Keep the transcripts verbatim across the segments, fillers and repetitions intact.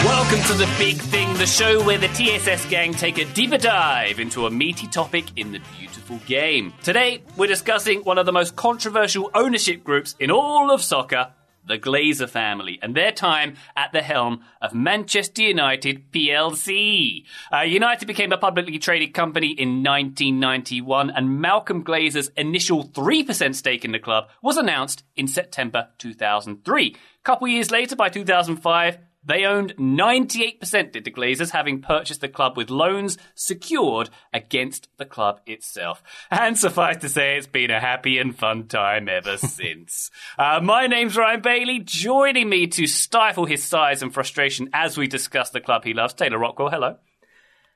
Welcome to The Big Thing, the show where the T S S gang take a deeper dive into a meaty topic in the beautiful game. Today, we're discussing one of the most controversial ownership groups in all of soccer, the Glazer family, and their time at the helm of Manchester United P L C. Uh, United became a publicly traded company in nineteen ninety-one, and Malcolm Glazer's initial three percent stake in the club was announced in September two thousand three. A couple years later, by two thousand five, they owned ninety-eight percent, did the Glazers, having purchased the club with loans secured against the club itself. And suffice to say, it's been a happy and fun time ever since. Uh, my name's Ryan Bailey. Joining me to stifle his sighs and frustration as we discuss the club he loves, Taylor Rockwell. Hello.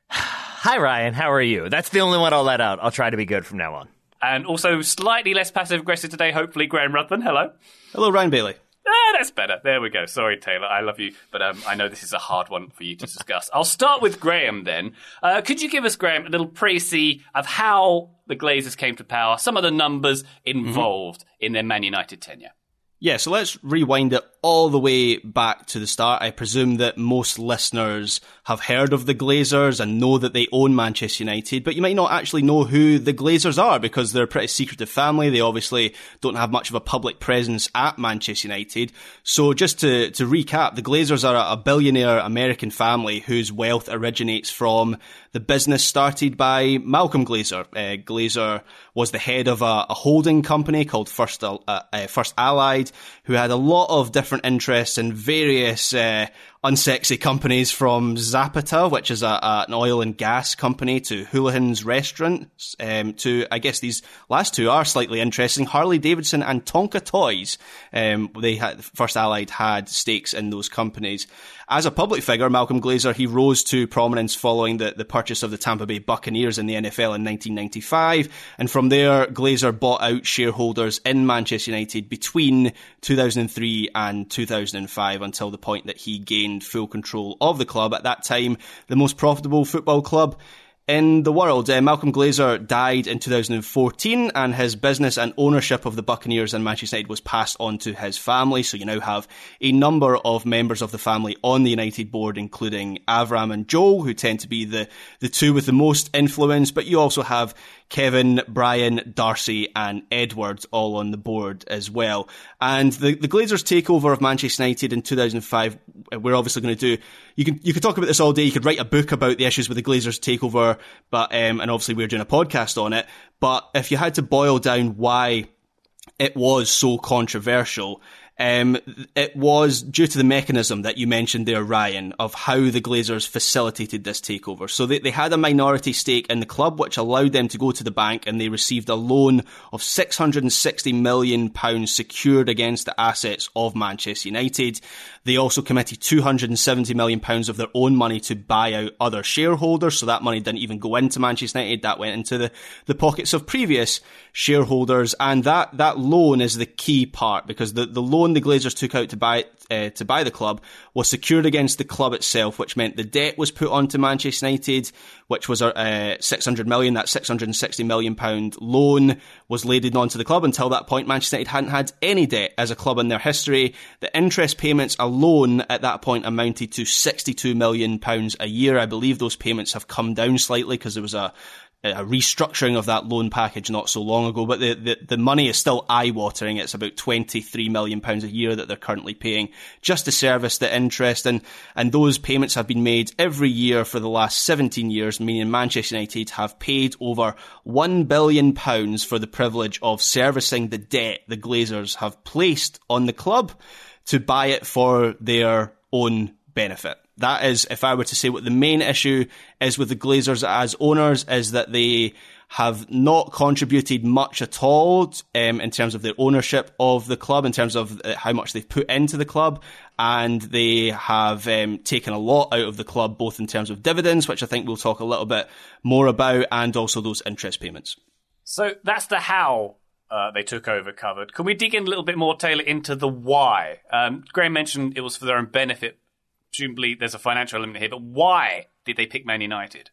Hi, Ryan. How are you? That's the only one I'll let out. I'll try to be good from now on. And also slightly less passive-aggressive today, hopefully, Graham Ruddman. Hello. Hello, Ryan Bailey. Ah, that's better. There we go. Sorry, Taylor. I love you, but um, I know this is a hard one for you to discuss. I'll start with Graham then. Uh, could you give us, Graham, a little précis of how the Glazers came to power, some of the numbers involved mm-hmm. in their Man United tenure? Yeah, so let's rewind it all the way back to the start. I presume that most listeners have heard of the Glazers and know that they own Manchester United, but you might not actually know who the Glazers are because they're a pretty secretive family. They obviously don't have much of a public presence at Manchester United. So just to, to recap, the Glazers are a billionaire American family whose wealth originates from the business started by Malcolm Glazer. Uh, Glazer was the head of a, a holding company called First, uh, uh, First Allied, who had a lot of different interests in various uh, unsexy companies, from Zapata, which is a, a, an oil and gas company, to Houlihan's restaurants, um, to, I guess these last two are slightly interesting, Harley Davidson and Tonka Toys. Um, they had, First Allied had stakes in those companies. As a public figure, Malcolm Glazer, he rose to prominence following the, the purchase of the Tampa Bay Buccaneers in the N F L in nineteen ninety-five, and from there, Glazer bought out shareholders in Manchester United between two thousand three and two thousand five until the point that he gained full control of the club. At that time, the most profitable football club in the world. Uh, Malcolm Glazer died in two thousand fourteen, and his business and ownership of the Buccaneers and Manchester United was passed on to his family. So you now have a number of members of the family on the United board, including Avram and Joel, who tend to be the, the two with the most influence. But you also have Kevin, Brian, Darcy and Edwards all on the board as well. And the, the Glazers' takeover of Manchester United in two thousand five, we're obviously going to do, you can you could talk about this all day, you could write a book about the issues with the Glazers' takeover, but um, and obviously we're doing a podcast on it, but if you had to boil down why it was so controversial, Um, it was due to the mechanism that you mentioned there, Ryan, of how the Glazers facilitated this takeover. So they, they had a minority stake in the club, which allowed them to go to the bank, and they received a loan of six hundred sixty million pounds secured against the assets of Manchester United. They also committed two hundred seventy million pounds of their own money to buy out other shareholders. So that money didn't even go into Manchester United. That went into the, the pockets of previous shareholders. And that, that loan is the key part, because the, the loan the Glazers took out to buy uh, to buy the club was secured against the club itself, which meant the debt was put onto Manchester United, which was uh, six hundred million. That six hundred sixty million pound loan was laden onto the club. Until that point, Manchester United hadn't had any debt as a club in their history. The interest payments alone at that point amounted to sixty-two million pounds a year. I believe those payments have come down slightly because there was a a restructuring of that loan package not so long ago, but the, the, the money is still eye-watering. It's about twenty-three million pounds a year that they're currently paying just to service the interest, and, and those payments have been made every year for the last seventeen years, meaning Manchester United have paid over one billion pounds for the privilege of servicing the debt the Glazers have placed on the club to buy it for their own benefit. That is, if I were to say what the main issue is with the Glazers as owners, is that they have not contributed much at all um, in terms of their ownership of the club, in terms of how much they've put into the club. And they have um, taken a lot out of the club, both in terms of dividends, which I think we'll talk a little bit more about, and also those interest payments. So that's the how Uh, they took over covered. Can we dig in a little bit more, Taylor, into the why? Um, Graham mentioned it was for their own benefit. Presumably there's a financial element here, but why did they pick Man United?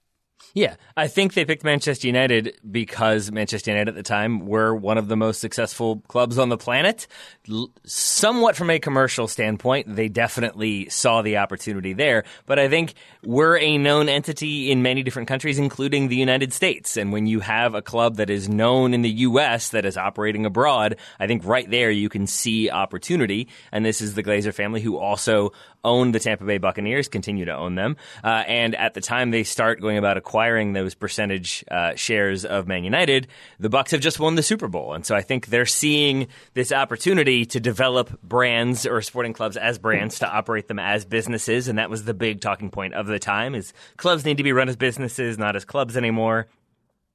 Yeah, I think they picked Manchester United because Manchester United at the time were one of the most successful clubs on the planet. L- somewhat from a commercial standpoint, they definitely saw the opportunity there. But I think we're a known entity in many different countries, including the United States. And when you have a club that is known in the U S that is operating abroad, I think right there you can see opportunity. And this is the Glazer family, who also own the Tampa Bay Buccaneers, continue to own them. Uh, and at the time they start going about acquiring those percentage uh, shares of Man United, the Bucs have just won the Super Bowl. And so I think they're seeing this opportunity to develop brands or sporting clubs as brands, to operate them as businesses. And that was the big talking point of the time, is clubs need to be run as businesses, not as clubs anymore.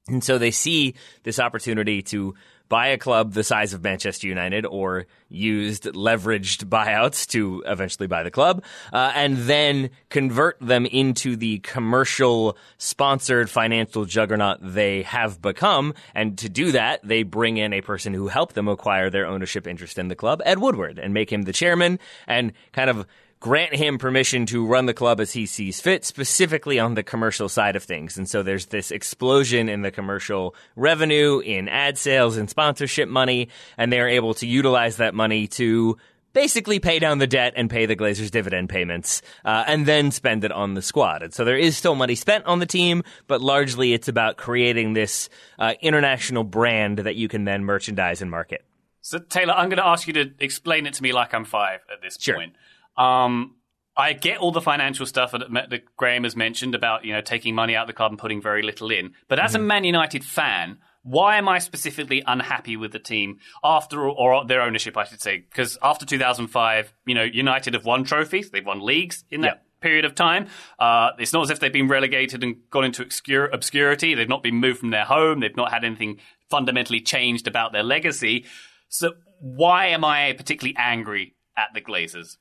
And so they see this opportunity to buy a club the size of Manchester United, or used leveraged buyouts to eventually buy the club, uh, and then convert them into the commercial sponsored financial juggernaut they have become. And to do that, they bring in a person who helped them acquire their ownership interest in the club, Ed Woodward, and make him the chairman and kind of grant him permission to run the club as he sees fit, specifically on the commercial side of things. And so there's this explosion in the commercial revenue, in ad sales, in sponsorship money, and they're able to utilize that money to basically pay down the debt and pay the Glazers' dividend payments, uh, and then spend it on the squad. And so there is still money spent on the team, but largely it's about creating this uh, international brand that you can then merchandise and market. So, Taylor, I'm going to ask you to explain it to me like I'm five at this sure. point. Um, I get all the financial stuff that, that Graham has mentioned about, you know, taking money out of the club and putting very little in. But as mm-hmm. a Man United fan, why am I specifically unhappy with the team after, or their ownership, I should say? Because after two thousand five, you know, United have won trophies, they've won leagues in that yep. period of time. Uh, it's not as if they've been relegated and gone into obscur- obscurity. They've not been moved from their home. They've not had anything fundamentally changed about their legacy. So why am I particularly angry at the Glazers?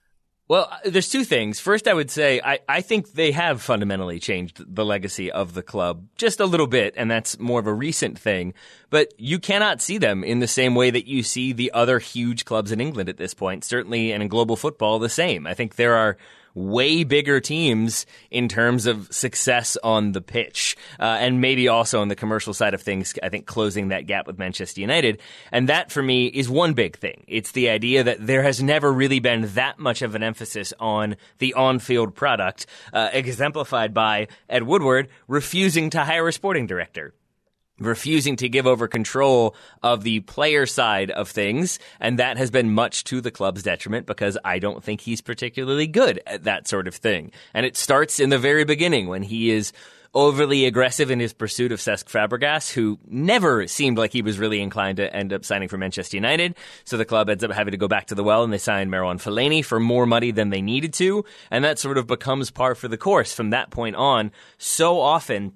Well, there's two things. First, I would say I, I think they have fundamentally changed the legacy of the club just a little bit, and that's more of a recent thing. But you cannot see them in the same way that you see the other huge clubs in England at this point, certainly, and in global football, the same. I think there are way bigger teams in terms of success on the pitch, uh, and maybe also on the commercial side of things, I think closing that gap with Manchester United. And that, for me, is one big thing. It's the idea that there has never really been that much of an emphasis on the on-field product, uh, exemplified by Ed Woodward refusing to hire a sporting director, refusing to give over control of the player side of things. And that has been much to the club's detriment, because I don't think he's particularly good at that sort of thing. And it starts in the very beginning when he is overly aggressive in his pursuit of Cesc Fabregas, who never seemed like he was really inclined to end up signing for Manchester United. So the club ends up having to go back to the well, and they sign Marouane Fellaini for more money than they needed to. And that sort of becomes par for the course from that point on. So often,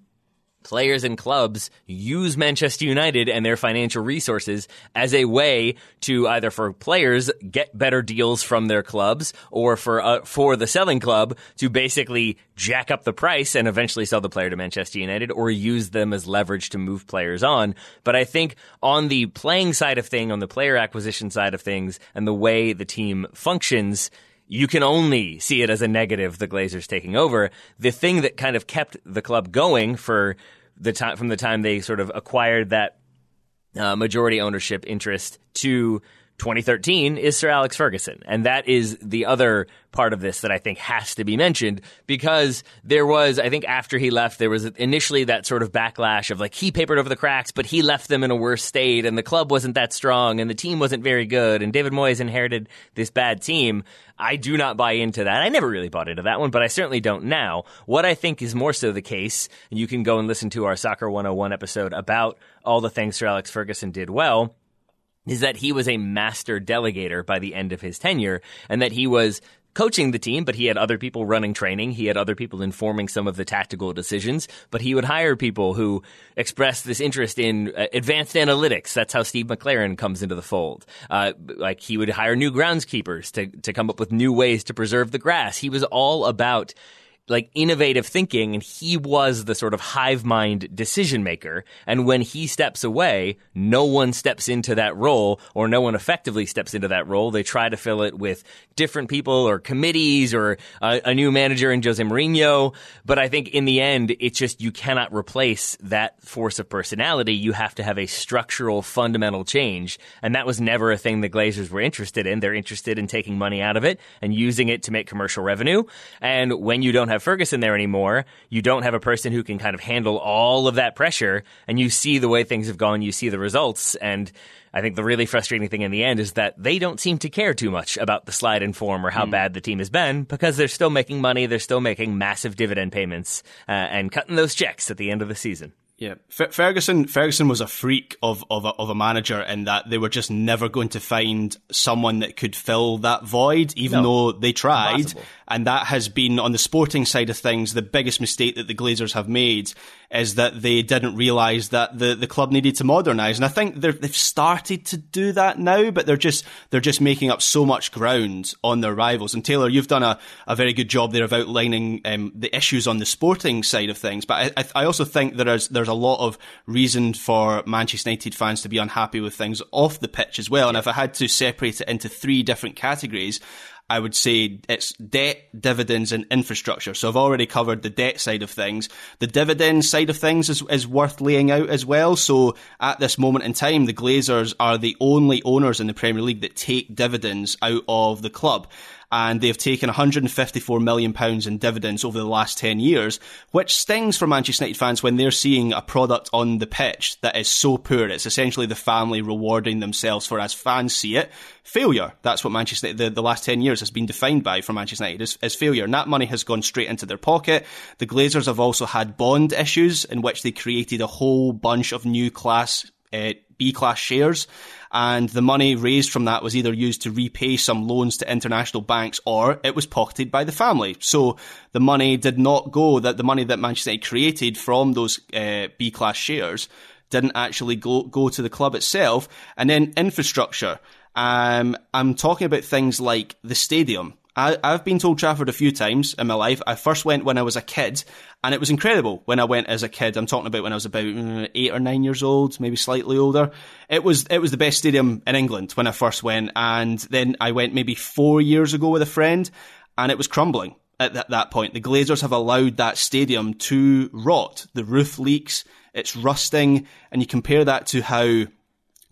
players and clubs use Manchester United and their financial resources as a way to either, for players, get better deals from their clubs, or for uh, for the selling club to basically jack up the price and eventually sell the player to Manchester United, or use them as leverage to move players on. But I think on the playing side of thing, on the player acquisition side of things, and the way the team functions, you can only see it as a negative, the Glazers taking over. The thing that kind of kept the club going for the time, from the time they sort of acquired that uh, majority ownership interest to twenty thirteen is Sir Alex Ferguson. And that is the other part of this that I think has to be mentioned, because there was, I think after he left, there was initially that sort of backlash of like, he papered over the cracks, but he left them in a worse state, and the club wasn't that strong, and the team wasn't very good, and David Moyes inherited this bad team. I do not buy into that. I never really bought into that one, but I certainly don't now. What I think is more so the case, and you can go and listen to our Soccer one oh one episode about all the things Sir Alex Ferguson did well, is that he was a master delegator by the end of his tenure, and that he was coaching the team, but he had other people running training. He had other people informing some of the tactical decisions, but he would hire people who expressed this interest in uh, advanced analytics. That's how Steve McLaren comes into the fold. Uh, like he would hire new groundskeepers to, to come up with new ways to preserve the grass. He was all about like innovative thinking, and he was the sort of hive mind decision maker. And when he steps away, no one steps into that role, or no one effectively steps into that role. They try to fill it with different people or committees or a, a new manager in Jose Mourinho. But I think in the end, it's just you cannot replace that force of personality. You have to have a structural, fundamental change. And that was never a thing the Glazers were interested in. They're interested in taking money out of it and using it to make commercial revenue. And when you don't have Ferguson there anymore, you don't have a person who can kind of handle all of that pressure, and you see the way things have gone, you see the results, and I think the really frustrating thing in the end is that they don't seem to care too much about the slide in form or how mm. bad the team has been, because they're still making money, they're still making massive dividend payments, uh, and cutting those checks at the end of the season. Yeah, F- Ferguson Ferguson was a freak of of a, of a manager, in that they were just never going to find someone that could fill that void, even no, though they tried. Impossible. And that has been, on the sporting side of things, the biggest mistake that the Glazers have made, is that they didn't realise that the, the club needed to modernise. And I think they've started to do that now, but they're just they're just making up so much ground on their rivals. And Taylor, you've done a, a very good job there of outlining um, the issues on the sporting side of things. But I, I also think there is, there's a lot of reason for Manchester United fans to be unhappy with things off the pitch as well. And if I had to separate it into three different categories, I would say it's debt, dividends, and infrastructure. So I've already covered the debt side of things. The dividend side of things is, is worth laying out as well. So at this moment in time, the Glazers are the only owners in the Premier League that take dividends out of the club. And they've taken one hundred fifty-four million pounds in dividends over the last ten years, which stings for Manchester United fans when they're seeing a product on the pitch that is so poor. It's essentially the family rewarding themselves for, as fans see it, failure. That's what Manchester United, the, the last ten years has been defined by for Manchester United, is, is failure. And that money has gone straight into their pocket. The Glazers have also had bond issues in which they created a whole bunch of new class uh, B-class shares, and the money raised from that was either used to repay some loans to international banks, or it was pocketed by the family. So the money did not go, that the money that Manchester United created from those uh, B-class shares didn't actually go, go to the club itself. And then infrastructure. Um, I'm talking about things like the stadium. I, I've been to Old Trafford a few times in my life. I first went when I was a kid, and it was incredible when I went as a kid. I'm talking about when I was about eight or nine years old, maybe slightly older. It was it was the best stadium in England when I first went, and then I went maybe four years ago with a friend, and it was crumbling at that, that point. The Glazers have allowed that stadium to rot. The roof leaks, it's rusting, and you compare that to how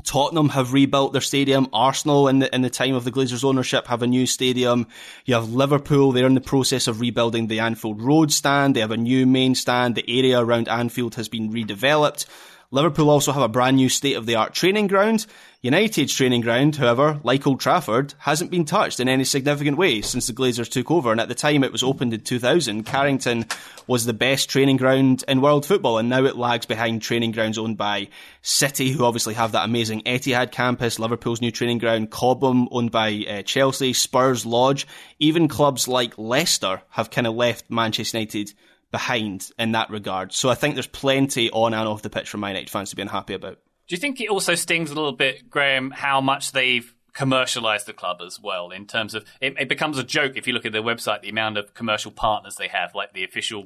Tottenham have rebuilt their stadium. Arsenal, in the in the time of the Glazers' ownership, have a new stadium. You have Liverpool, they're in the process of rebuilding the Anfield Road stand. They have a new main stand. The area around Anfield has been redeveloped. Liverpool also have a brand new state-of-the-art training ground. United's training ground, however, like Old Trafford, hasn't been touched in any significant way since the Glazers took over. And at the time it was opened in two thousand, Carrington was the best training ground in world football, and now it lags behind training grounds owned by City, who obviously have that amazing Etihad campus, Liverpool's new training ground, Cobham, owned by uh, Chelsea, Spurs Lodge. Even clubs like Leicester have kind of left Manchester United behind in that regard. So I think there's plenty on and off the pitch for Man United fans to be unhappy about. Do you think it also stings a little bit, Graham, how much they've commercialised the club as well, in terms of it, it becomes a joke if you look at their website, the amount of commercial partners they have, like the official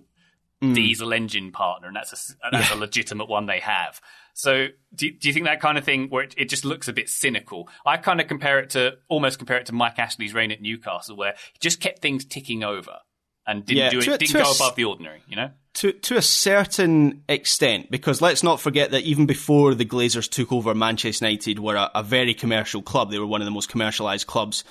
mm. diesel engine partner, and that's a, that's yeah. a legitimate one they have. So do, do you think that kind of thing where it, it just looks a bit cynical? I kind of compare it to, almost compare it to Mike Ashley's reign at Newcastle, where he just kept things ticking over and didn't yeah, do it, to, didn't to go a, above the ordinary, you know? To to a certain extent, because let's not forget that even before the Glazers took over, Manchester United were a, a very commercial club. They were one of the most commercialised clubs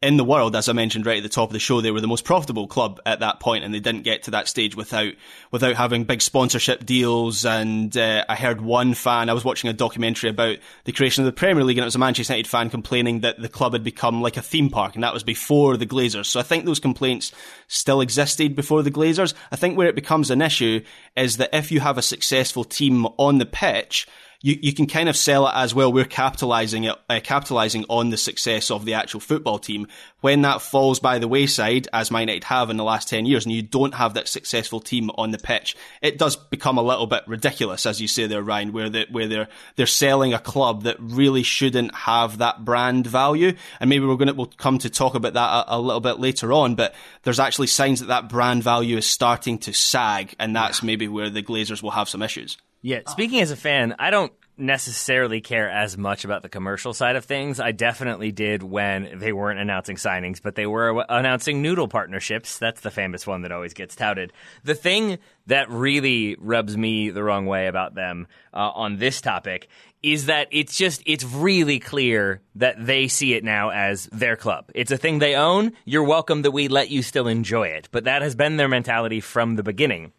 in the world. As I mentioned right at the top of the show, they were the most profitable club at that point, and they didn't get to that stage without without having big sponsorship deals. And uh, I heard one fan, I was watching a documentary about the creation of the Premier League, and it was a Manchester United fan complaining that the club had become like a theme park, and that was before the Glazers. So I think those complaints still existed before the Glazers. I think where it becomes an issue is that if you have a successful team on the pitch, You you can kind of sell it as, well, we're capitalising it, uh, capitalising on the success of the actual football team. When that falls by the wayside, as Man United have in the last ten years, and you don't have that successful team on the pitch, it does become a little bit ridiculous, as you say there, Ryan, where the, where they're they're selling a club that really shouldn't have that brand value. And maybe we're going to we'll come to talk about that a, a little bit later on. But there's actually signs that that brand value is starting to sag, and that's maybe where the Glazers will have some issues. Yeah, speaking as a fan, I don't necessarily care as much about the commercial side of things. I definitely did when they weren't announcing signings, but they were announcing noodle partnerships. That's the famous one that always gets touted. The thing that really rubs me the wrong way about them uh, on this topic is that it's just, it's really clear that they see it now as their club. It's a thing they own. You're welcome that we let you still enjoy it. But that has been their mentality from the beginning.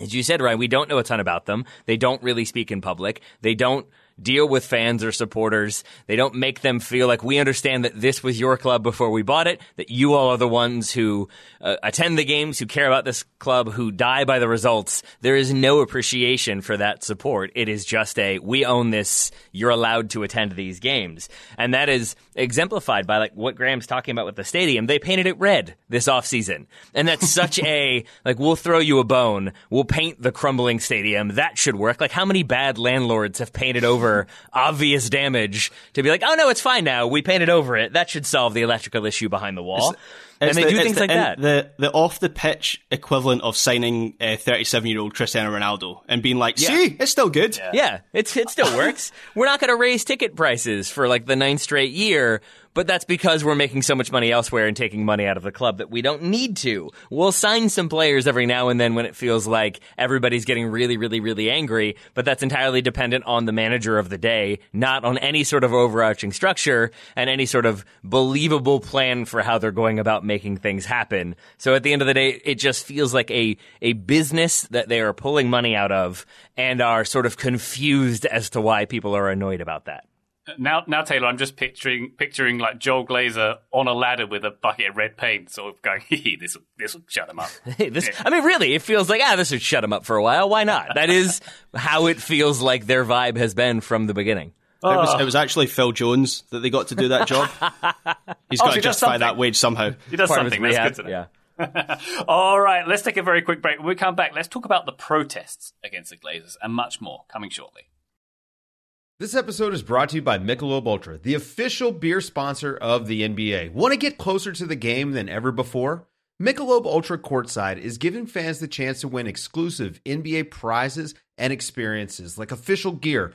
As you said, Ryan, we don't know a ton about them. They don't really speak in public. They don't deal with fans or supporters. They don't make them feel like, we understand that this was your club before we bought it, that you all are the ones who uh, attend the games, who care about this club, who die by the results. There is no appreciation for that support. It is just a, we own this, you're allowed to attend these games. And that is exemplified by like what Graham's talking about with the stadium. They painted it red this offseason. And that's such a, like, we'll throw you a bone. We'll paint the crumbling stadium. That should work. Like, how many bad landlords have painted over obvious damage to be like, oh no, it's fine now, we painted over it, that should solve the electrical issue behind the wall. It's, and it's they the, do things the, like that. The, the off-the-pitch equivalent of signing a thirty-seven-year-old Cristiano Ronaldo and being like, yeah. see, it's still good. Yeah, yeah it's it still works. We're not going to raise ticket prices for like the ninth straight year, but that's because we're making so much money elsewhere and taking money out of the club that we don't need to. We'll sign some players every now and then when it feels like everybody's getting really, really, really angry, but that's entirely dependent on the manager of the day, not on any sort of overarching structure and any sort of believable plan for how they're going about making things happen. So at the end of the day, it just feels like a, a business that they are pulling money out of and are sort of confused as to why people are annoyed about that. Now, now, Taylor, I'm just picturing picturing like Joel Glazer on a ladder with a bucket of red paint, sort of going, "Hee, this this will shut him up." this, I mean, really, it feels like ah, this would shut him up for a while. Why not? That is how it feels like their vibe has been from the beginning. Oh. It was, it was actually Phil Jones that they got to do that job. He's oh, got to justify that wage somehow. He does Part something. That's rehab, good to know. Yeah. All right, let's take a very quick break. When we come back, let's talk about the protests against the Glazers and much more coming shortly. This episode is brought to you by Michelob Ultra, the official beer sponsor of the N B A. Want to get closer to the game than ever before? Michelob Ultra Courtside is giving fans the chance to win exclusive N B A prizes and experiences like official gear,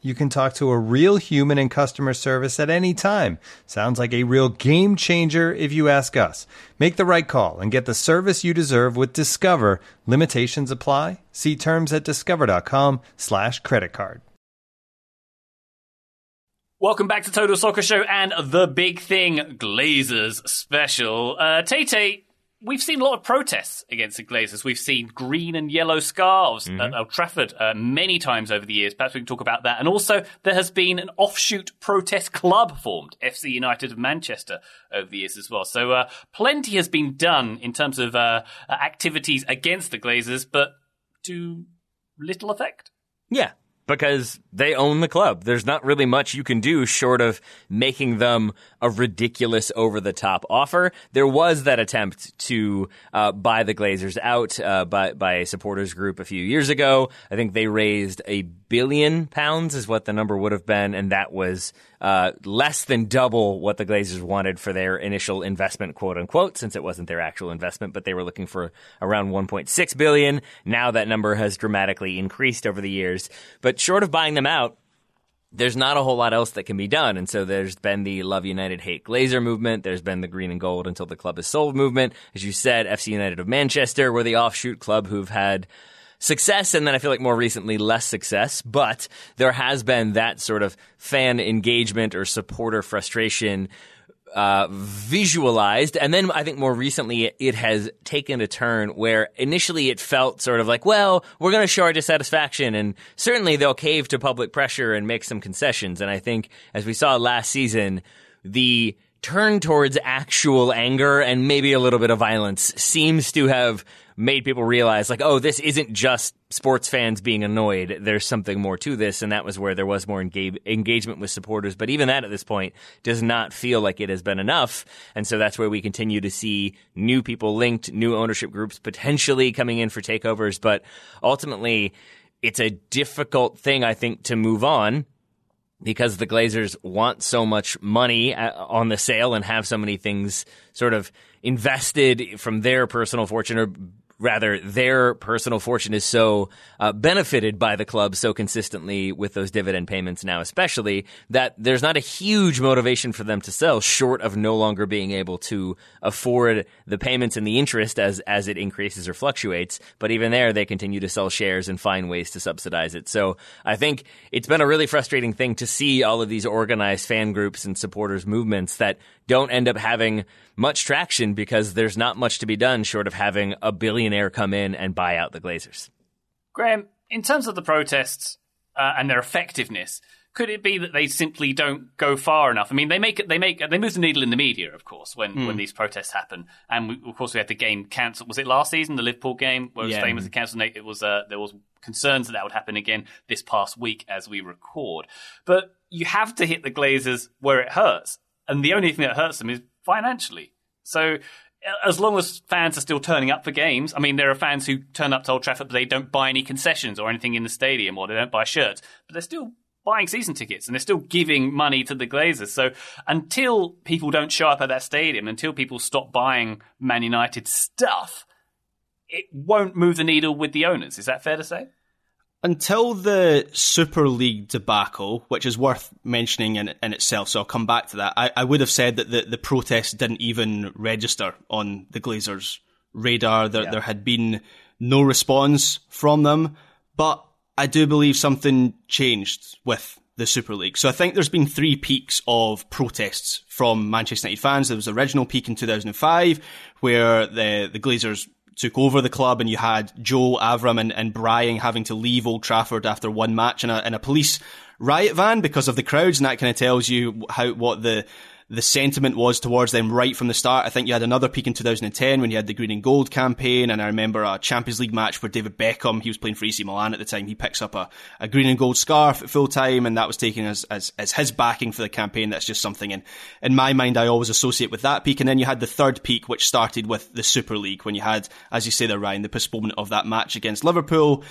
You can talk to a real human in customer service at any time. Sounds like a real game changer if you ask us. Make the right call and get the service you deserve with Discover. Limitations apply. See terms at discover.com slash credit card. Welcome back to Total Soccer Show and The Big Thing, Glazers special. Uh, Tay-Tay, we've seen a lot of protests against the Glazers. We've seen green and yellow scarves mm-hmm. at Old Trafford uh, many times over the years. Perhaps we can talk about that. And also, there has been an offshoot protest club formed, F C United of Manchester, over the years as well. So uh, plenty has been done in terms of uh, activities against the Glazers, but to little effect. Yeah. Because they own the club. There's not really much you can do short of making them a ridiculous over-the-top offer. There was that attempt to uh, buy the Glazers out uh, by, by a supporters group a few years ago. I think they raised a billion pounds is what the number would have been, and that was uh, less than double what the Glazers wanted for their initial investment, quote unquote, since it wasn't their actual investment, but they were looking for around one point six billion dollars. Now that number has dramatically increased over the years. But short of buying them out, there's not a whole lot else that can be done. And so there's been the Love United, Hate Glazer movement. There's been the Green and Gold Until the Club is Sold movement. As you said, F C United of Manchester were the offshoot club who've had success, and then I feel like more recently less success, but there has been that sort of fan engagement or supporter frustration uh, visualized. And then I think more recently it has taken a turn where initially it felt sort of like, well, we're going to show our dissatisfaction and certainly they'll cave to public pressure and make some concessions. And I think as we saw last season, the turn towards actual anger and maybe a little bit of violence seems to have made people realize, like, oh, this isn't just sports fans being annoyed. There's something more to this, and that was where there was more engage- engagement with supporters. But even that at this point does not feel like it has been enough, and so that's where we continue to see new people linked, new ownership groups potentially coming in for takeovers. But ultimately, it's a difficult thing, I think, to move on, because the Glazers want so much money on the sale and have so many things sort of invested from their personal fortune, or rather, their personal fortune is so uh, benefited by the club so consistently with those dividend payments now, especially, that there's not a huge motivation for them to sell short of no longer being able to afford the payments and the interest as, as it increases or fluctuates. But even there, they continue to sell shares and find ways to subsidize it. So I think it's been a really frustrating thing to see all of these organized fan groups and supporters movements that don't end up having much traction because there's not much to be done short of having a billionaire come in and buy out the Glazers. Graham, in terms of the protests uh, and their effectiveness, could it be that they simply don't go far enough? I mean, they make they make they move the needle in the media, of course, when, mm. when these protests happen. And we, of course, we had the game cancelled. Was it last season, the Liverpool game, where it was yeah. famous to cancel? It was uh, there was concerns that that would happen again this past week as we record. But you have to hit the Glazers where it hurts. And the only thing that hurts them is financially. So as long as fans are still turning up for games, I mean, there are fans who turn up to Old Trafford, but they don't buy any concessions or anything in the stadium, or they don't buy shirts, but they're still buying season tickets and they're still giving money to the Glazers. So until people don't show up at that stadium, until people stop buying Man United stuff, it won't move the needle with the owners. Is that fair to say? Until the Super League debacle, which is worth mentioning in, in itself, so I'll come back to that, I, I would have said that the, the protests didn't even register on the Glazers' radar. There, yeah. there had been no response from them, but I do believe something changed with the Super League. So I think there's been three peaks of protests from Manchester United fans. There was the original peak in two thousand five, where the, the Glazers took over the club, and you had Joel, Avram and, and Brian having to leave Old Trafford after one match in a, in a police riot van because of the crowds, and that kind of tells you how what the the sentiment was towards them right from the start. I think you had another peak in two thousand ten when you had the Green and Gold campaign, and I remember a Champions League match where David Beckham, he was playing for A C Milan at the time, he picks up a, a Green and Gold scarf at full time, and that was taken as, as, as his backing for the campaign. That's just something in, in my mind I always associate with that peak. And then you had the third peak, which started with the Super League, when you had, as you say there, Ryan, the postponement of that match against Liverpool,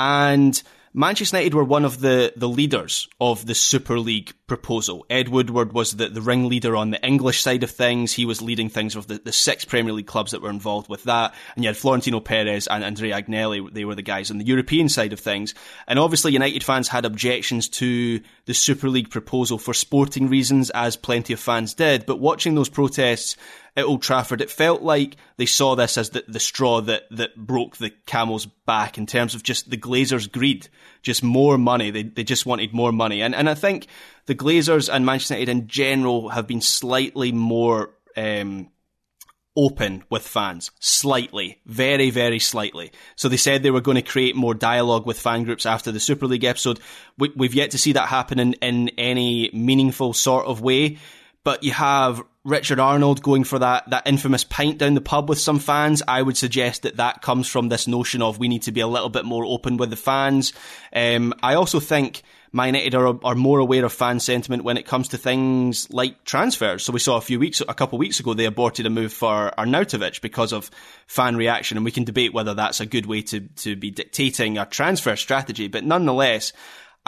and Manchester United were one of the, the leaders of the Super League proposal. Ed Woodward was the, the ringleader on the English side of things. He was leading things with the, the six Premier League clubs that were involved with that. And you had Florentino Perez and Andrea Agnelli. They were the guys on the European side of things. And obviously United fans had objections to the Super League proposal for sporting reasons, as plenty of fans did. But watching those protests at Old Trafford, it felt like they saw this as the, the straw that, that broke the camel's back in terms of just the Glazers' greed, just more money. They they just wanted more money. And and I think the Glazers and Manchester United in general have been slightly more um, open with fans. Slightly. Very, very slightly. So they said they were going to create more dialogue with fan groups after the Super League episode. We, we've yet to see that happen in, in any meaningful sort of way. But you have Richard Arnold going for that, that infamous pint down the pub with some fans. I would suggest that that comes from this notion of we need to be a little bit more open with the fans. Um, I also think Man United are, are more aware of fan sentiment when it comes to things like transfers. So we saw a few weeks, a couple of weeks ago, they aborted a move for Arnautovic because of fan reaction. And we can debate whether that's a good way to, to be dictating a transfer strategy. But nonetheless,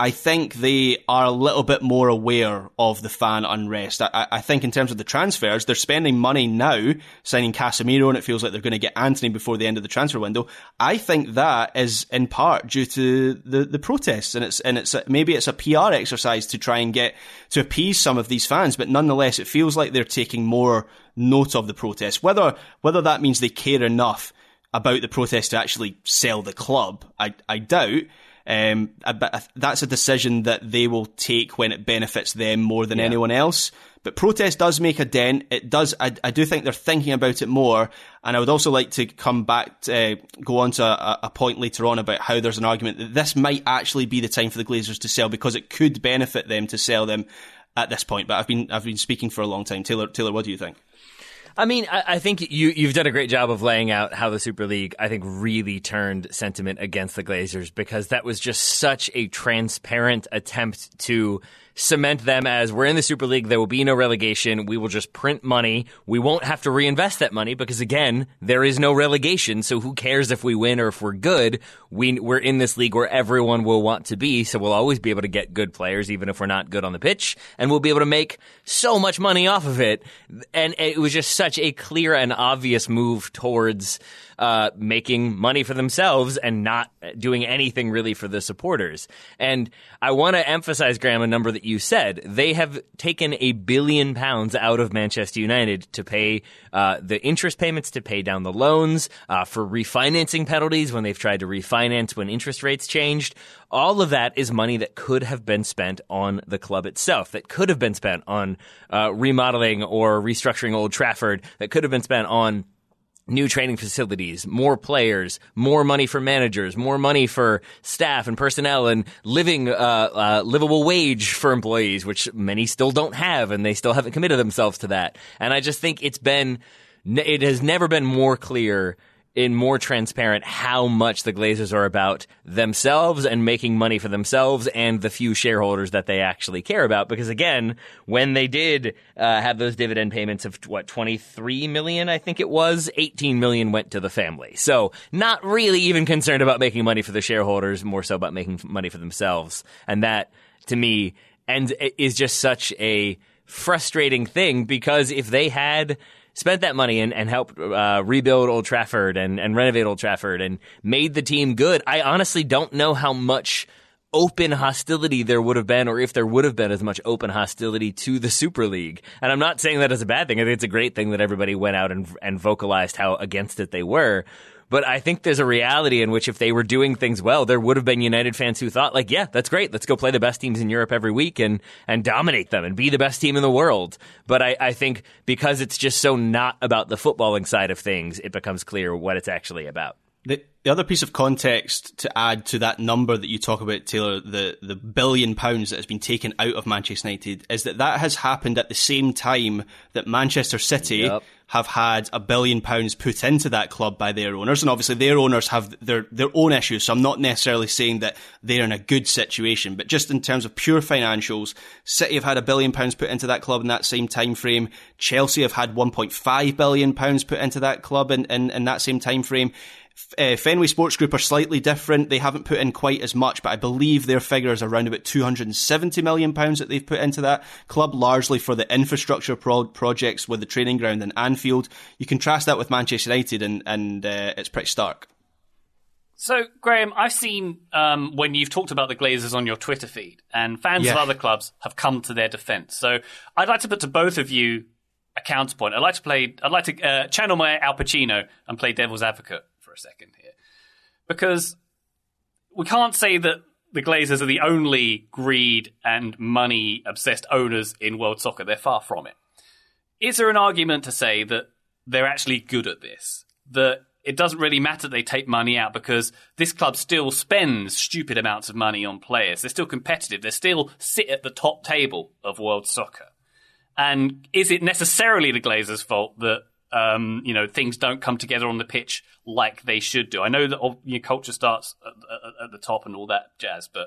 I think they are a little bit more aware of the fan unrest. I, I think in terms of the transfers, they're spending money now, signing Casemiro, and it feels like they're going to get Antony before the end of the transfer window. I think that is in part due to the, the protests, and it's and it's maybe it's a P R exercise to try and get to appease some of these fans, but nonetheless, it feels like they're taking more note of the protests. Whether whether that means they care enough about the protest to actually sell the club, I I doubt. Um, but that's a decision that they will take when it benefits them more than yeah. anyone else. But protest does make a dent. It does. I, I do think they're thinking about it more. And I would also like to come back, to, uh, go on to a, a point later on about how there's an argument that this might actually be the time for the Glazers to sell because it could benefit them to sell them at this point. But I've been I've been speaking for a long time. Taylor, Taylor, what do you think? I mean, I, I think you, you've done a great job of laying out how the Super League, I think, really turned sentiment against the Glazers, because that was just such a transparent attempt to cement them as, we're in the Super League, there will be no relegation, we will just print money, we won't have to reinvest that money because, again, there is no relegation, so who cares if we win or if we're good? We, we're in this league where everyone will want to be, so we'll always be able to get good players even if we're not good on the pitch, and we'll be able to make so much money off of it. And it was just such a clear and obvious move towards uh, making money for themselves and not doing anything really for the supporters. And I want to emphasize, Graham, a number that you said. They have taken a billion pounds out of Manchester United to pay uh, the interest payments, to pay down the loans, uh, for refinancing penalties when they've tried to refinance when interest rates changed. All of that is money that could have been spent on the club itself, that could have been spent on uh, remodeling or restructuring Old Trafford, that could have been spent on new training facilities, more players, more money for managers, more money for staff and personnel, and living, uh, uh, livable wage for employees, which many still don't have, and they still haven't committed themselves to that. And I just think it's been, it has never been more clear and more transparent how much the Glazers are about themselves and making money for themselves and the few shareholders that they actually care about. Because, again, when they did uh, have those dividend payments of, what, twenty-three million dollars, I think it was, eighteen million dollars went to the family. So not really even concerned about making money for the shareholders, more so about making money for themselves. And that, to me, and is just such a frustrating thing, because if they had spent that money and, and helped uh, rebuild Old Trafford and, and renovate Old Trafford and made the team good, I honestly don't know how much open hostility there would have been, or if there would have been as much open hostility to the Super League. And I'm not saying that as a bad thing. I think it's a great thing that everybody went out and, and vocalized how against it they were. But I think there's a reality in which if they were doing things well, there would have been United fans who thought, like, yeah, that's great. Let's go play the best teams in Europe every week and, and dominate them and be the best team in the world. But I, I think because it's just so not about the footballing side of things, it becomes clear what it's actually about. The, the other piece of context to add to that number that you talk about, Taylor, the, the billion pounds that has been taken out of Manchester United, is that that has happened at the same time that Manchester City yep. have had a billion pounds put into that club by their owners. And obviously their owners have their, their own issues, so I'm not necessarily saying that they're in a good situation, but just in terms of pure financials, City have had a billion pounds put into that club in that same time frame. Chelsea have had one point five billion pounds put into that club in, in, in that same time frame. Uh, Fenway Sports Group are slightly different. They haven't put in quite as much, but I believe their figure is around about two hundred seventy million pounds that they've put into that club, largely for the infrastructure pro- projects with the training ground in Anfield. You contrast that with Manchester United, and, and uh, it's pretty stark. So, Graham, I've seen um, when you've talked about the Glazers on your Twitter feed, and fans yeah. of other clubs have come to their defence. So I'd like to put to both of you a counterpoint. I'd like to, play, I'd like to uh, channel my Al Pacino and play devil's advocate for a second here, because we can't say that the Glazers are the only greed and money obsessed owners in world soccer. They're far from it. Is there an argument to say that they're actually good at this, that it doesn't really matter that they take money out, because this club still spends stupid amounts of money on players? They're still competitive, they still sit at the top table of world soccer. And is it necessarily the Glazers' fault that Um, you know, things don't come together on the pitch like they should do? I know that your culture starts at, at, at the top and all that jazz, but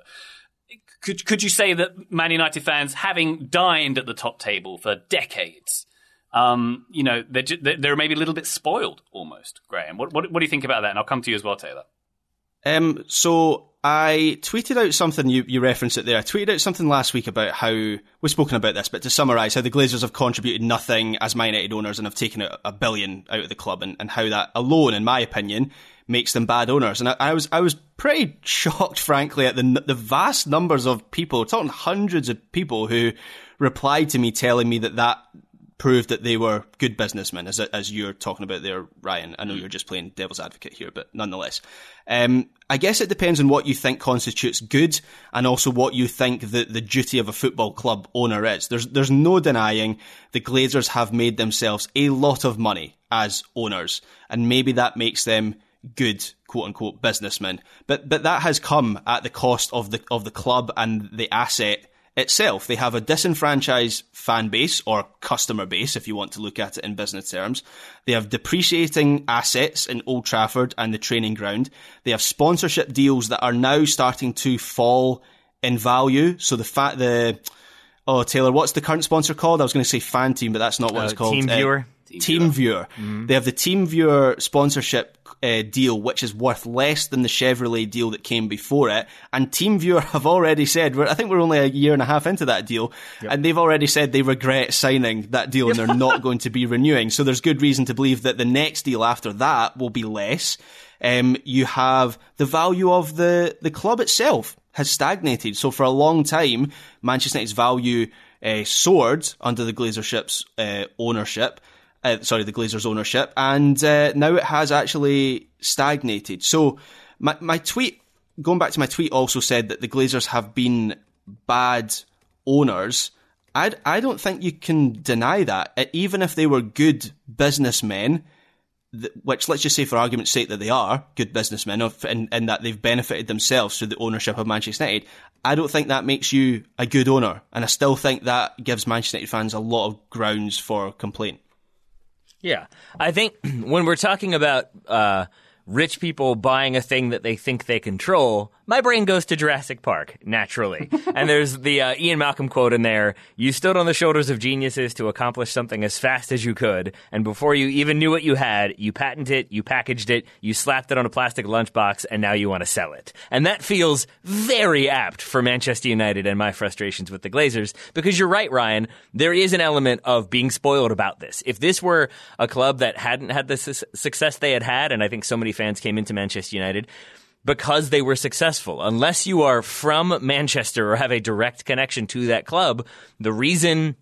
could could you say that Man United fans, having dined at the top table for decades, um, you know, they're, just, they're maybe a little bit spoiled almost, Graham? What, what what do you think about that? And I'll come to you as well, Taylor. Um, so I tweeted out something, you, you referenced it there, I tweeted out something last week about how, we've spoken about this, but to summarise, how the Glazers have contributed nothing as Man United owners and have taken a, a billion out of the club, and, and how that alone, in my opinion, makes them bad owners. And I, I was I was pretty shocked, frankly, at the the vast numbers of people, talking hundreds of people who replied to me telling me that that proved that they were good businessmen, as as you're talking about there, Ryan. I know you're just playing devil's advocate here, but nonetheless. Um, I guess it depends on what you think constitutes good and also what you think that the duty of a football club owner is. There's there's no denying the Glazers have made themselves a lot of money as owners, and maybe that makes them good, quote-unquote, businessmen. But but that has come at the cost of the of the club and the asset itself. They have a disenfranchised fan base, or customer base if you want to look at it in business terms. They have depreciating assets in Old Trafford and the training ground. They have sponsorship deals that are now starting to fall in value. So the fact the oh Taylor, what's the current sponsor called? I was going to say Fan Team, but that's not what uh, it's called. TeamViewer. Uh, TeamViewer. Mm-hmm. They have the TeamViewer sponsorship uh, deal, which is worth less than the Chevrolet deal that came before it. And TeamViewer have already said, we're, I think we're only a year and a half into that deal, yep. and they've already said they regret signing that deal and they're not going to be renewing. So there's good reason to believe that the next deal after that will be less. Um, you have the value of the, the club itself has stagnated. So for a long time, Manchester United's value uh, soared under the Glazership's uh, ownership. Uh, sorry, the Glazers' ownership, and uh, now it has actually stagnated. So my my tweet, going back to my tweet, also said that the Glazers have been bad owners. I, I don't think you can deny that. Even if they were good businessmen, which let's just say for argument's sake that they are good businessmen, and, and that they've benefited themselves through the ownership of Manchester United, I don't think that makes you a good owner. And I still think that gives Manchester United fans a lot of grounds for complaint. Yeah, I think when we're talking about uh, rich people buying a thing that they think they control, my brain goes to Jurassic Park, naturally. And there's the uh, Ian Malcolm quote in there, "You stood on the shoulders of geniuses to accomplish something as fast as you could, and before you even knew what you had, you patented it, you packaged it, you slapped it on a plastic lunchbox, and now you want to sell it." And that feels very apt for Manchester United and my frustrations with the Glazers, because you're right, Ryan, there is an element of being spoiled about this. If this were a club that hadn't had the su- success they had had, and I think so many fans came into Manchester United because they were successful. Unless you are from Manchester or have a direct connection to that club, the reason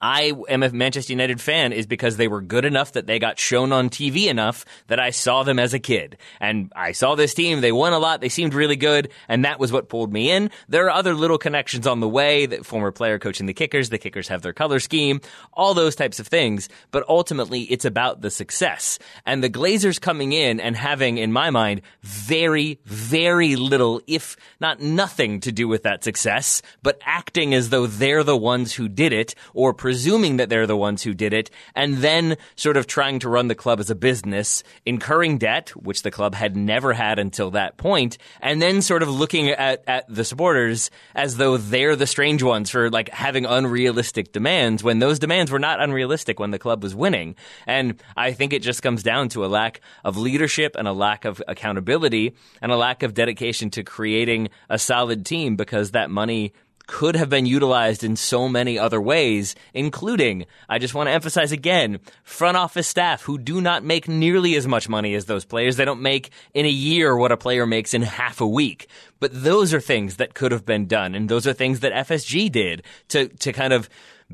I am a Manchester United fan is because they were good enough that they got shown on T V enough that I saw them as a kid. And I saw this team, they won a lot, they seemed really good, and that was what pulled me in. There are other little connections on the way, that former player coaching the Kickers, the Kickers have their color scheme, all those types of things, but ultimately it's about the success. And the Glazers coming in and having, in my mind, very, very little, if not nothing, to do with that success, but acting as though they're the ones who did it, or presuming that they're the ones who did it, and then sort of trying to run the club as a business, incurring debt, which the club had never had until that point, and then sort of looking at, at the supporters as though they're the strange ones for like having unrealistic demands, when those demands were not unrealistic when the club was winning. And I think it just comes down to a lack of leadership and a lack of accountability and a lack of dedication to creating a solid team, because that money could have been utilized in so many other ways, including, I just want to emphasize again, front office staff who do not make nearly as much money as those players. They don't make in a year what a player makes in half a week. But those are things that could have been done, and those are things that F S G did to to kind of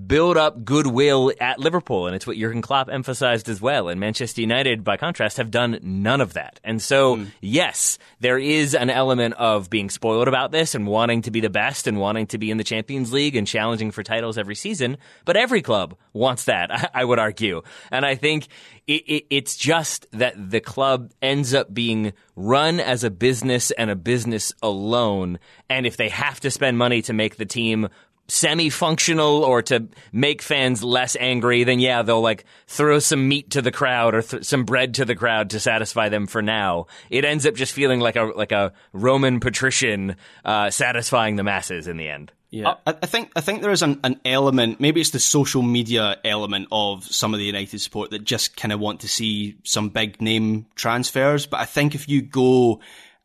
build up goodwill at Liverpool, and it's what Jurgen Klopp emphasized as well. And Manchester United, by contrast, have done none of that. And so, mm. yes, there is an element of being spoiled about this and wanting to be the best and wanting to be in the Champions League and challenging for titles every season, but every club wants that, I, I would argue. And I think it, it, it's just that the club ends up being run as a business and a business alone, and if they have to spend money to make the team semi-functional or to make fans less angry, then yeah, they'll like throw some meat to the crowd or th- some bread to the crowd to satisfy them for now. It ends up just feeling like a like a Roman patrician uh, satisfying the masses in the end. Yeah, I, I think I think there is an, an element, maybe it's the social media element of some of the United support that just kind of want to see some big name transfers. But I think if you go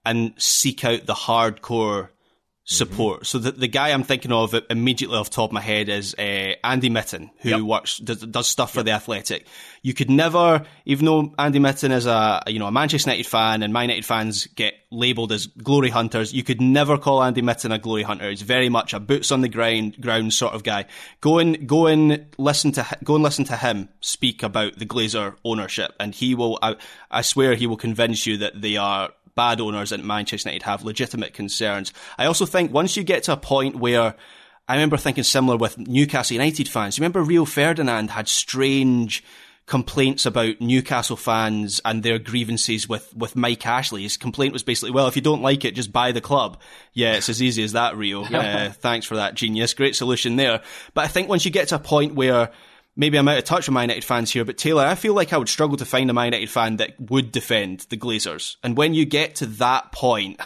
and seek out the hardcore support. Mm-hmm. So the, the guy I'm thinking of immediately off the top of my head is uh, Andy Mitten, who yep. works does, does stuff yep. for The Athletic. You could never, even though Andy Mitten is a you know a Manchester United fan and Man United fans get labelled as glory hunters, you could never call Andy Mitten a glory hunter. He's very much a boots on the ground ground sort of guy. Go and go and listen to go and listen to him speak about the Glazer ownership, and he will. I, I swear he will convince you that they are bad owners at Manchester United, have legitimate concerns. I also think once you get to a point where, I remember thinking similar with Newcastle United fans, you remember Rio Ferdinand had strange complaints about Newcastle fans and their grievances with, with Mike Ashley. His complaint was basically, well, if you don't like it, just buy the club. Yeah, it's as easy as that, Rio. Uh, thanks for that, genius. Great solution there. But I think once you get to a point where, maybe I'm out of touch with Man United fans here, but Taylor, I feel like I would struggle to find a Man United fan that would defend the Glazers. And when you get to that point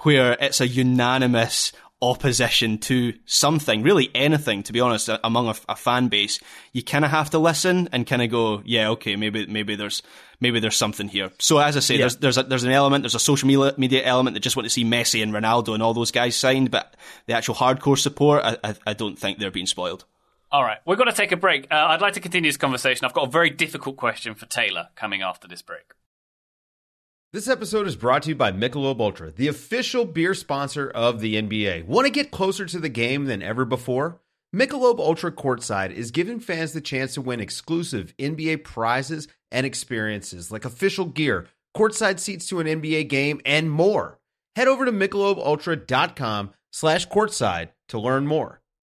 where it's a unanimous opposition to something, really anything, to be honest, among a, a fan base, you kind of have to listen and kind of go, yeah, okay, maybe maybe there's maybe there's something here. So as I say, yeah. there's there's a, there's an element, there's a social media element that just want to see Messi and Ronaldo and all those guys signed, but the actual hardcore support, I, I, I don't think they're being spoiled. All right, we're going to take a break. Uh, I'd like to continue this conversation. I've got a very difficult question for Taylor coming after this break. This episode is brought to you by Michelob Ultra, the official beer sponsor of the N B A. Want to get closer to the game than ever before? Michelob Ultra Courtside is giving fans the chance to win exclusive N B A prizes and experiences like official gear, courtside seats to an N B A game, and more. Head over to MichelobUltra.com slash courtside to learn more.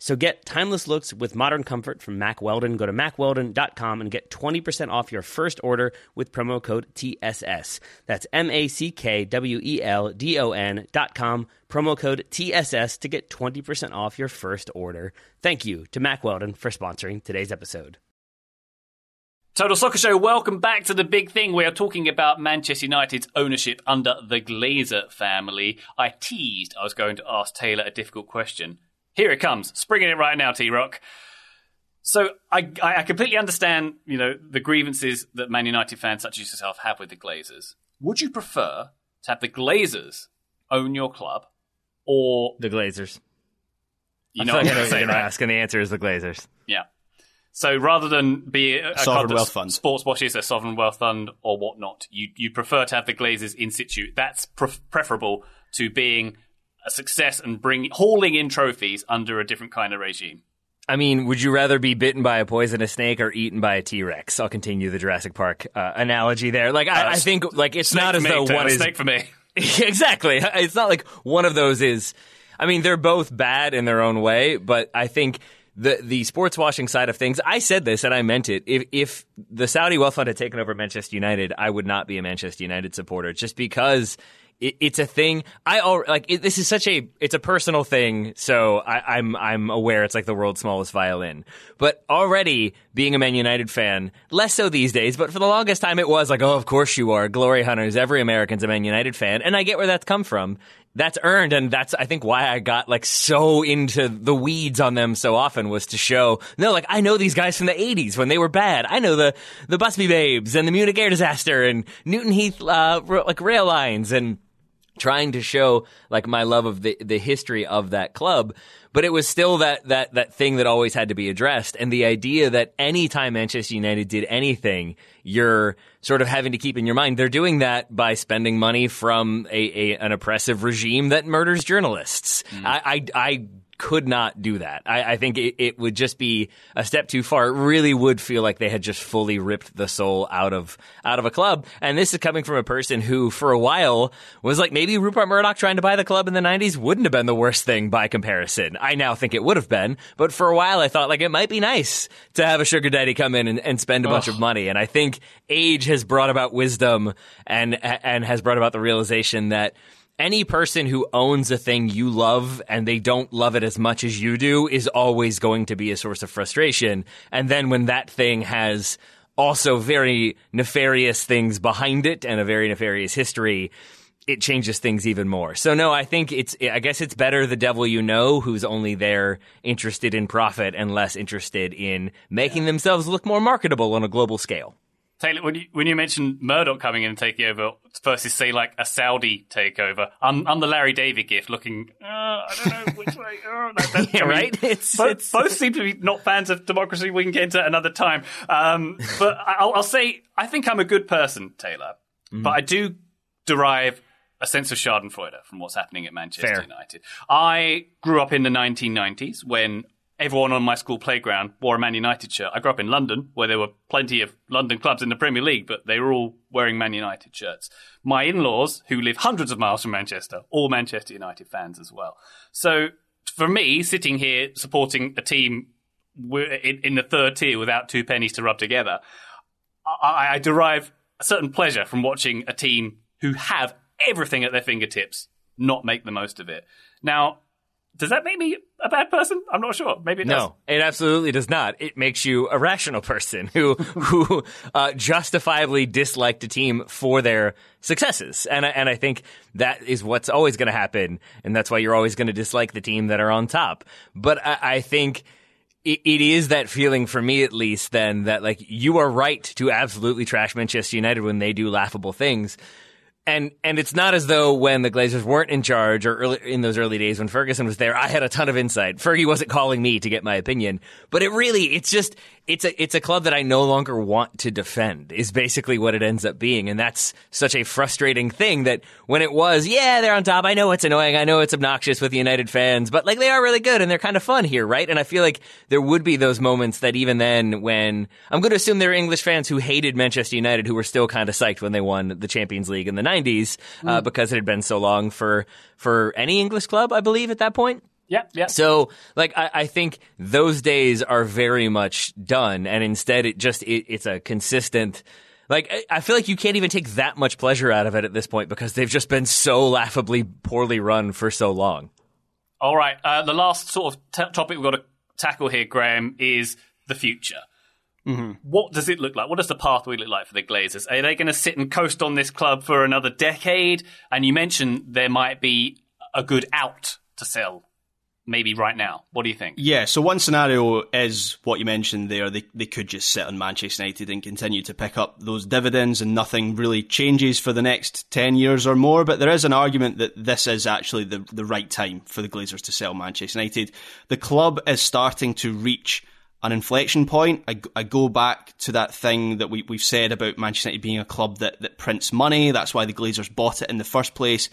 So get timeless looks with modern comfort from Mack Weldon. Go to mack weldon dot com and get twenty percent off your first order with promo code T S S. That's M A C K W E L D O N dot com, promo code T S S to get twenty percent off your first order. Thank you to Mack Weldon for sponsoring today's episode. Total Soccer Show, welcome back to the big thing. We are talking about Manchester United's ownership under the Glazer family. I teased I was going to ask Taylor a difficult question. Here it comes, springing it right now, T-Rock. So I, I completely understand, you know, the grievances that Man United fans such as yourself have with the Glazers. Would you prefer to have the Glazers own your club or the Glazers? You know, I feel like I know what you're going to ask, and the answer is the Glazers. Yeah. So rather than be a, a sovereign wealth fund, sports watches a sovereign wealth fund or whatnot, you you prefer to have the Glazers in situ. That's pref- preferable to being a success and bring hauling in trophies under a different kind of regime. I mean, would you rather be bitten by a poisonous snake or eaten by a T-Rex? I'll continue the Jurassic Park uh, analogy there. Like, I, uh, I think, like, it's not as though one is snake for me. Exactly. It's not like one of those is. I mean, they're both bad in their own way, but I think the the sports washing side of things. I said this and I meant it. If if the Saudi wealth fund had taken over Manchester United, I would not be a Manchester United supporter just because. It's a thing. I like. It, this is such a. It's a personal thing. So I, I'm. I'm aware. It's like the world's smallest violin. But already being a Man United fan, less so these days. But for the longest time, it was like, oh, of course you are, glory hunters. Every American's a Man United fan, and I get where that's come from. That's earned, and that's I think why I got like so into the weeds on them so often was to show no, like I know these guys from the eighties when they were bad. I know the the Busby Babes and the Munich Air Disaster and Newton Heath uh, like rail lines and. Trying to show like my love of the, the history of that club. But it was still that, that, that thing that always had to be addressed. And the idea that anytime Manchester United did anything, you're sort of having to keep in your mind. They're doing that by spending money from a, a an oppressive regime that murders journalists. Mm. I, I, I could not do that. I, I think it, it would just be a step too far. It really would feel like they had just fully ripped the soul out of out of a club. And this is coming from a person who, for a while, was like, maybe Rupert Murdoch trying to buy the club in the nineties wouldn't have been the worst thing by comparison. I now think it would have been. But for a while, I thought, like, it might be nice to have a sugar daddy come in and, and spend a oh. bunch of money. And I think age has brought about wisdom and and has brought about the realization that any person who owns a thing you love and they don't love it as much as you do is always going to be a source of frustration. And then when that thing has also very nefarious things behind it and a very nefarious history, it changes things even more. So no, I think it's, I guess it's better the devil you know who's only there interested in profit and less interested in making themselves look more marketable on a global scale. Taylor, when you, when you mentioned Murdoch coming in and taking over versus, say, like a Saudi takeover, I'm, I'm the Larry David gif looking, uh, I don't know which way. Uh, that, that, yeah, I mean, right? It's, both, it's... both seem to be not fans of democracy. We can get into another time. Um, but I'll, I'll say I think I'm a good person, Taylor, mm. but I do derive a sense of schadenfreude from what's happening at Manchester Fair. United. I grew up in the nineteen nineties when everyone on my school playground wore a Man United shirt. I grew up in London, where there were plenty of London clubs in the Premier League, but they were all wearing Man United shirts. My in-laws, who live hundreds of miles from Manchester, all Manchester United fans as well. So for me, sitting here supporting a team in the third tier without two pennies to rub together, I derive a certain pleasure from watching a team who have everything at their fingertips not make the most of it. Now, does that make me a bad person? I'm not sure. Maybe it does. No, it absolutely does not. It makes you a rational person who who uh, justifiably disliked a team for their successes. And, and I think that is what's always going to happen. And that's why you're always going to dislike the team that are on top. But I, I think it, it is that feeling for me, at least, then, that like you are right to absolutely trash Manchester United when they do laughable things. And and it's not as though when the Glazers weren't in charge or early, in those early days when Ferguson was there, I had a ton of insight. Fergie wasn't calling me to get my opinion. But it really, it's just, it's a it's a club that I no longer want to defend is basically what it ends up being. And that's such a frustrating thing that when it was, yeah, they're on top. I know it's annoying. I know it's obnoxious with the United fans. But like they are really good and they're kind of fun here, right? And I feel like there would be those moments that even then when I'm going to assume there are English fans who hated Manchester United who were still kind of psyched when they won the Champions League in the nineties. Uh, because it had been so long for for any English club, I believe, at that point. Yeah, yeah. So, like, I, I think those days are very much done, and instead, it just it, it's a consistent. Like, I feel like you can't even take that much pleasure out of it at this point because they've just been so laughably poorly run for so long. All right, uh, the last sort of t- topic we've got to tackle here, Graham, is the future. Mm-hmm. What does it look like? What does the pathway look like for the Glazers? Are they going to sit and coast on this club for another decade? And you mentioned there might be a good out to sell maybe right now. What do you think? Yeah, so one scenario is what you mentioned there. They they could just sit on Manchester United and continue to pick up those dividends and nothing really changes for the next ten years or more. But there is an argument that this is actually the, the right time for the Glazers to sell Manchester United. The club is starting to reach an inflection point. I, I go back to that thing that we, we've said about Manchester United being a club that, that prints money. That's why the Glazers bought it in the first place.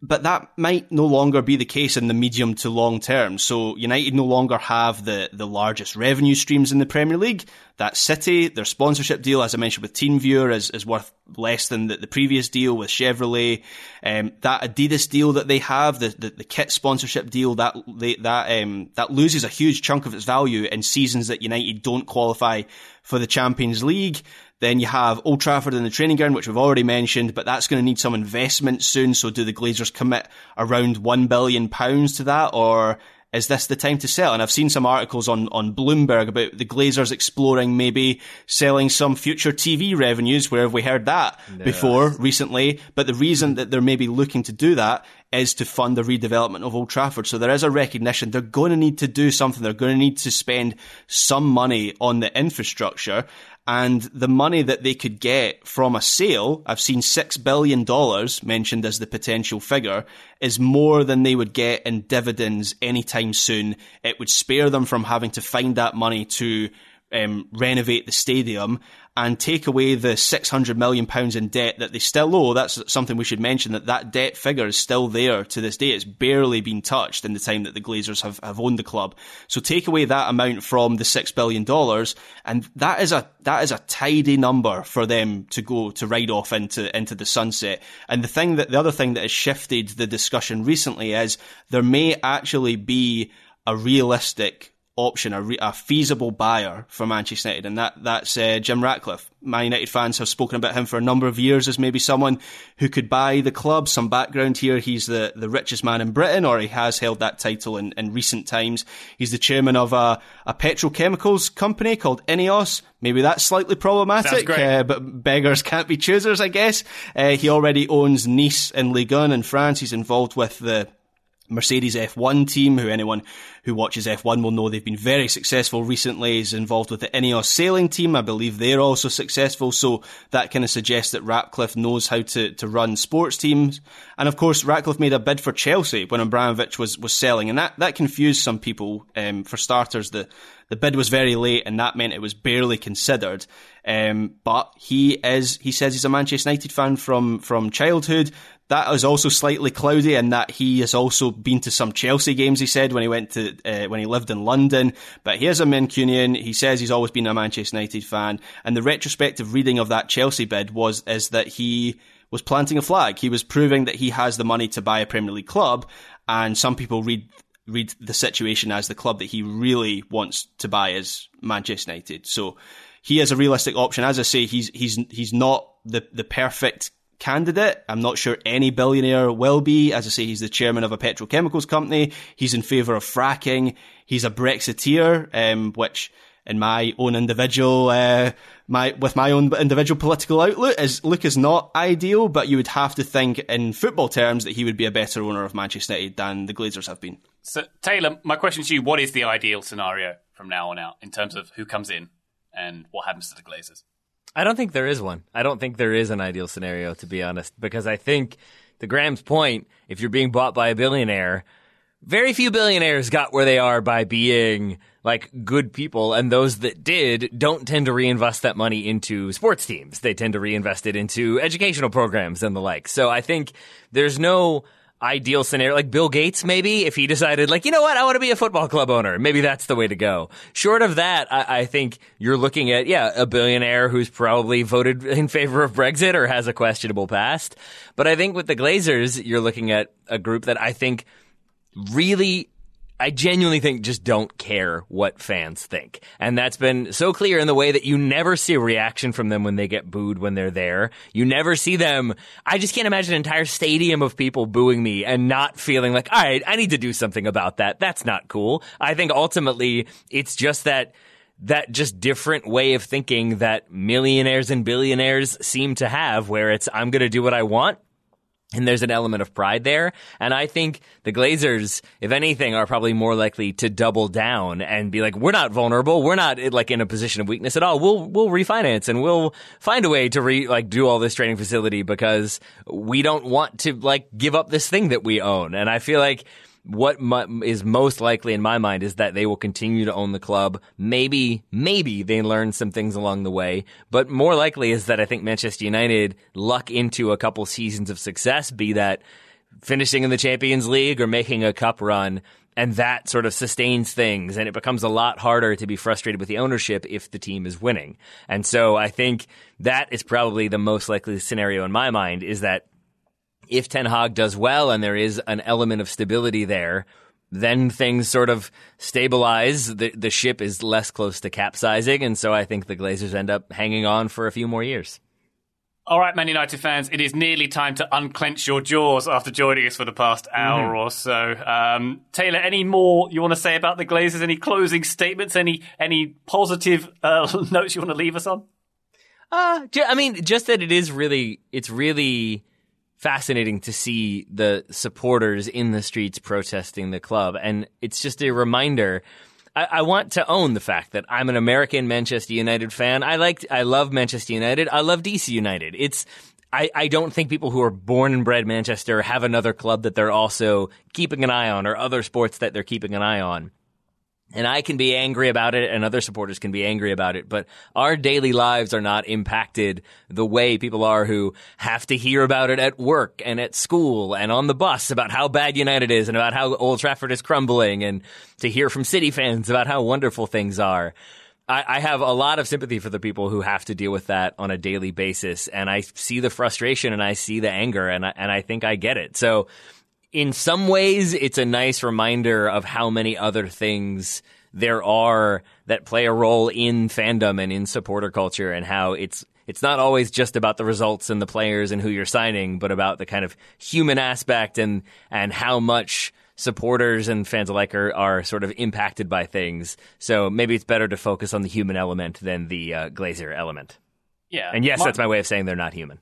But that might no longer be the case in the medium to long term. So United no longer have the, the largest revenue streams in the Premier League. That City, their sponsorship deal, as I mentioned with TeamViewer, is, is worth less than the, the previous deal with Chevrolet. Um, that Adidas deal that they have, the, the, the kit sponsorship deal, that they, that um, that loses a huge chunk of its value in seasons that United don't qualify for the Champions League. Then you have Old Trafford and the training ground, which we've already mentioned, but that's going to need some investment soon. So do the Glazers commit around one billion pounds to that, or is this the time to sell? And I've seen some articles on, on Bloomberg about the Glazers exploring maybe selling some future T V revenues. Where have we heard that no. before recently? But the reason that they're maybe looking to do that is to fund the redevelopment of Old Trafford. So there is a recognition they're going to need to do something. They're going to need to spend some money on the infrastructure. And the money that they could get from a sale, I've seen six billion dollars mentioned as the potential figure, is more than they would get in dividends anytime soon. It would spare them from having to find that money to um, renovate the stadium and take away the six hundred million pounds in debt that they still owe. That's something we should mention, that that debt figure is still there to this day. It's barely been touched in the time that the Glazers have, have owned the club. So take away that amount from the six billion dollars, and that is a that is a tidy number for them to go to ride off into, into the sunset. And the thing that the other thing that has shifted the discussion recently is there may actually be a realistic option, a, re- a feasible buyer for Manchester United, and that, that's uh, Jim Ratcliffe. Man United fans have spoken about him for a number of years as maybe someone who could buy the club. Some background here, he's the, the richest man in Britain, or he has held that title in, in recent times. He's the chairman of a, a petrochemicals company called Ineos. Maybe that's slightly problematic, uh, but beggars can't be choosers, I guess. Uh, he already owns Nice and Ligue one in France. He's involved with the Mercedes F one team, who anyone who watches F one will know they've been very successful recently. Is involved with the Ineos sailing team. I believe they're also successful. So that kind of suggests that Ratcliffe knows how to, to run sports teams. And of course, Ratcliffe made a bid for Chelsea when Abramovich was, was selling. And that, that confused some people. Um, for starters, the, the bid was very late and that meant it was barely considered. Um, but he is, he says he's a Manchester United fan from, from childhood. That is also slightly cloudy, and that he has also been to some Chelsea games, he said, when he went to, uh, when he lived in London. But here's a Mancunian. He says he's always been a Manchester United fan. And the retrospective reading of that Chelsea bid was, is that he was planting a flag. He was proving that he has the money to buy a Premier League club. And some people read, read the situation as the club that he really wants to buy is Manchester United. So he is a realistic option. As I say, he's, he's, he's not the, the perfect candidate. I'm not sure any billionaire will be. As I say, he's the chairman of a petrochemicals company. He's in favour of fracking. He's a Brexiteer, um, which in my own individual, uh, my with my own individual political outlook, is Luke is not ideal, but you would have to think in football terms that he would be a better owner of Manchester United than the Glazers have been. So, Taylor, my question to you, what is the ideal scenario from now on out in terms of who comes in and what happens to the Glazers? I don't think there is one. I don't think there is an ideal scenario, to be honest, because I think, to Graham's point, if you're being bought by a billionaire, very few billionaires got where they are by being like good people, and those that did don't tend to reinvest that money into sports teams. They tend to reinvest it into educational programs and the like. So I think there's no ideal scenario. Like Bill Gates, maybe, if he decided, like, you know what, I want to be a football club owner, maybe that's the way to go. Short of that, I, I think you're looking at, yeah, a billionaire who's probably voted in favor of Brexit or has a questionable past. But I think with the Glazers, you're looking at a group that I think really, I genuinely think just don't care what fans think. And that's been so clear in the way that you never see a reaction from them when they get booed when they're there. You never see them. I just can't imagine an entire stadium of people booing me and not feeling like, all right, I need to do something about that. That's not cool. I think ultimately it's just that that just different way of thinking that millionaires and billionaires seem to have, where it's, I'm going to do what I want. And there's an element of pride there. And I think the Glazers, if anything, are probably more likely to double down and be like, we're not vulnerable. We're not like in a position of weakness at all. We'll, we'll refinance and we'll find a way to re, like do all this training facility because we don't want to like give up this thing that we own. And I feel like what mu- is most likely in my mind is that they will continue to own the club. Maybe, maybe they learn some things along the way, but more likely is that I think Manchester United luck into a couple seasons of success, be that finishing in the Champions League or making a cup run, and that sort of sustains things, and it becomes a lot harder to be frustrated with the ownership if the team is winning. And so I think that is probably the most likely scenario in my mind, is that if Ten Hag does well and there is an element of stability there, then things sort of stabilize. The, the ship is less close to capsizing, and so I think the Glazers end up hanging on for a few more years. All right, Man United fans, it is nearly time to unclench your jaws after joining us for the past hour mm. or so. Um, Taylor, any more you want to say about the Glazers? Any closing statements? Any any positive uh, notes you want to leave us on? Uh, I mean, just that it is really, it's really fascinating to see the supporters in the streets protesting the club. And it's just a reminder. I, I want to own the fact that I'm an American Manchester United fan. I like, I love Manchester United. I love D C United. It's, I, I don't think people who are born and bred Manchester have another club that they're also keeping an eye on, or other sports that they're keeping an eye on. And I can be angry about it, and other supporters can be angry about it, but our daily lives are not impacted the way people are who have to hear about it at work and at school and on the bus about how bad United is and about how Old Trafford is crumbling, and to hear from City fans about how wonderful things are. I have a lot of sympathy for the people who have to deal with that on a daily basis, and I see the frustration and I see the anger, and I, and I think I get it. So in some ways, it's a nice reminder of how many other things there are that play a role in fandom and in supporter culture, and how it's it's not always just about the results and the players and who you're signing, but about the kind of human aspect and and how much supporters and fans alike are, are sort of impacted by things. So maybe it's better to focus on the human element than the uh, Glazer element. Yeah, and yes, that's my way of saying they're not human.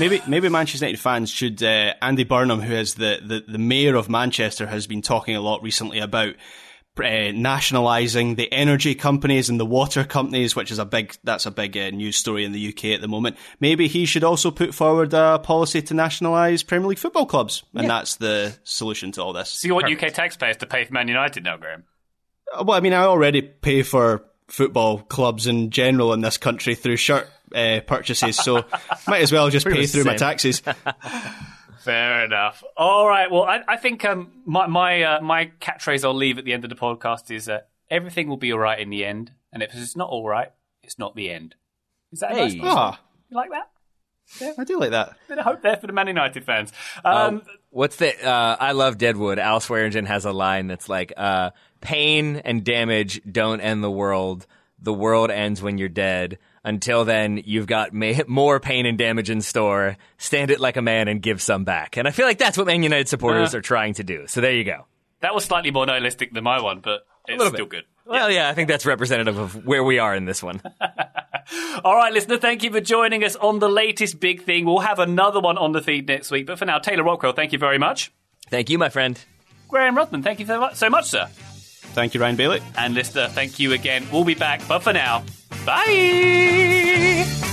Maybe maybe Manchester United fans should, uh, Andy Burnham, who is the, the, the mayor of Manchester, has been talking a lot recently about uh, nationalising the energy companies and the water companies, which is a big, that's a big uh, news story in the U K at the moment. Maybe he should also put forward a policy to nationalise Premier League football clubs, and yeah. that's the solution to all this. So you want Perfect. U K taxpayers to pay for Man United now, Graham? Uh, well, I mean, I already pay for football clubs in general in this country through shirt Uh, purchases, so might as well just pay through my taxes. Fair enough. All right. Well, I, I think um, my my, uh, my catchphrase I'll leave at the end of the podcast is uh, everything will be all right in the end, and if it's not all right, it's not the end. Is that hey. a nice ah. You like that? Yeah. I do like that. Bit of hope there for the Man United fans. Um, um, what's the? Uh, I love Deadwood. Al Swearingen has a line that's like, uh, "Pain and damage don't end the world. The world ends when you're dead. Until then, you've got may- more pain and damage in store. Stand it like a man and give some back." And I feel like that's what Man United supporters uh, are trying to do. So there you go. That was slightly more nihilistic than my one, but it's still good. Well, yeah, I think that's representative of where we are in this one. All right, listener, thank you for joining us on the latest big thing. We'll have another one on the feed next week. But for now, Taylor Rockwell, thank you very much. Thank you, my friend. Graham Ruddman, thank you so much, sir. Thank you, Ryan Bailey. And listener, thank you again. We'll be back, but for now, bye!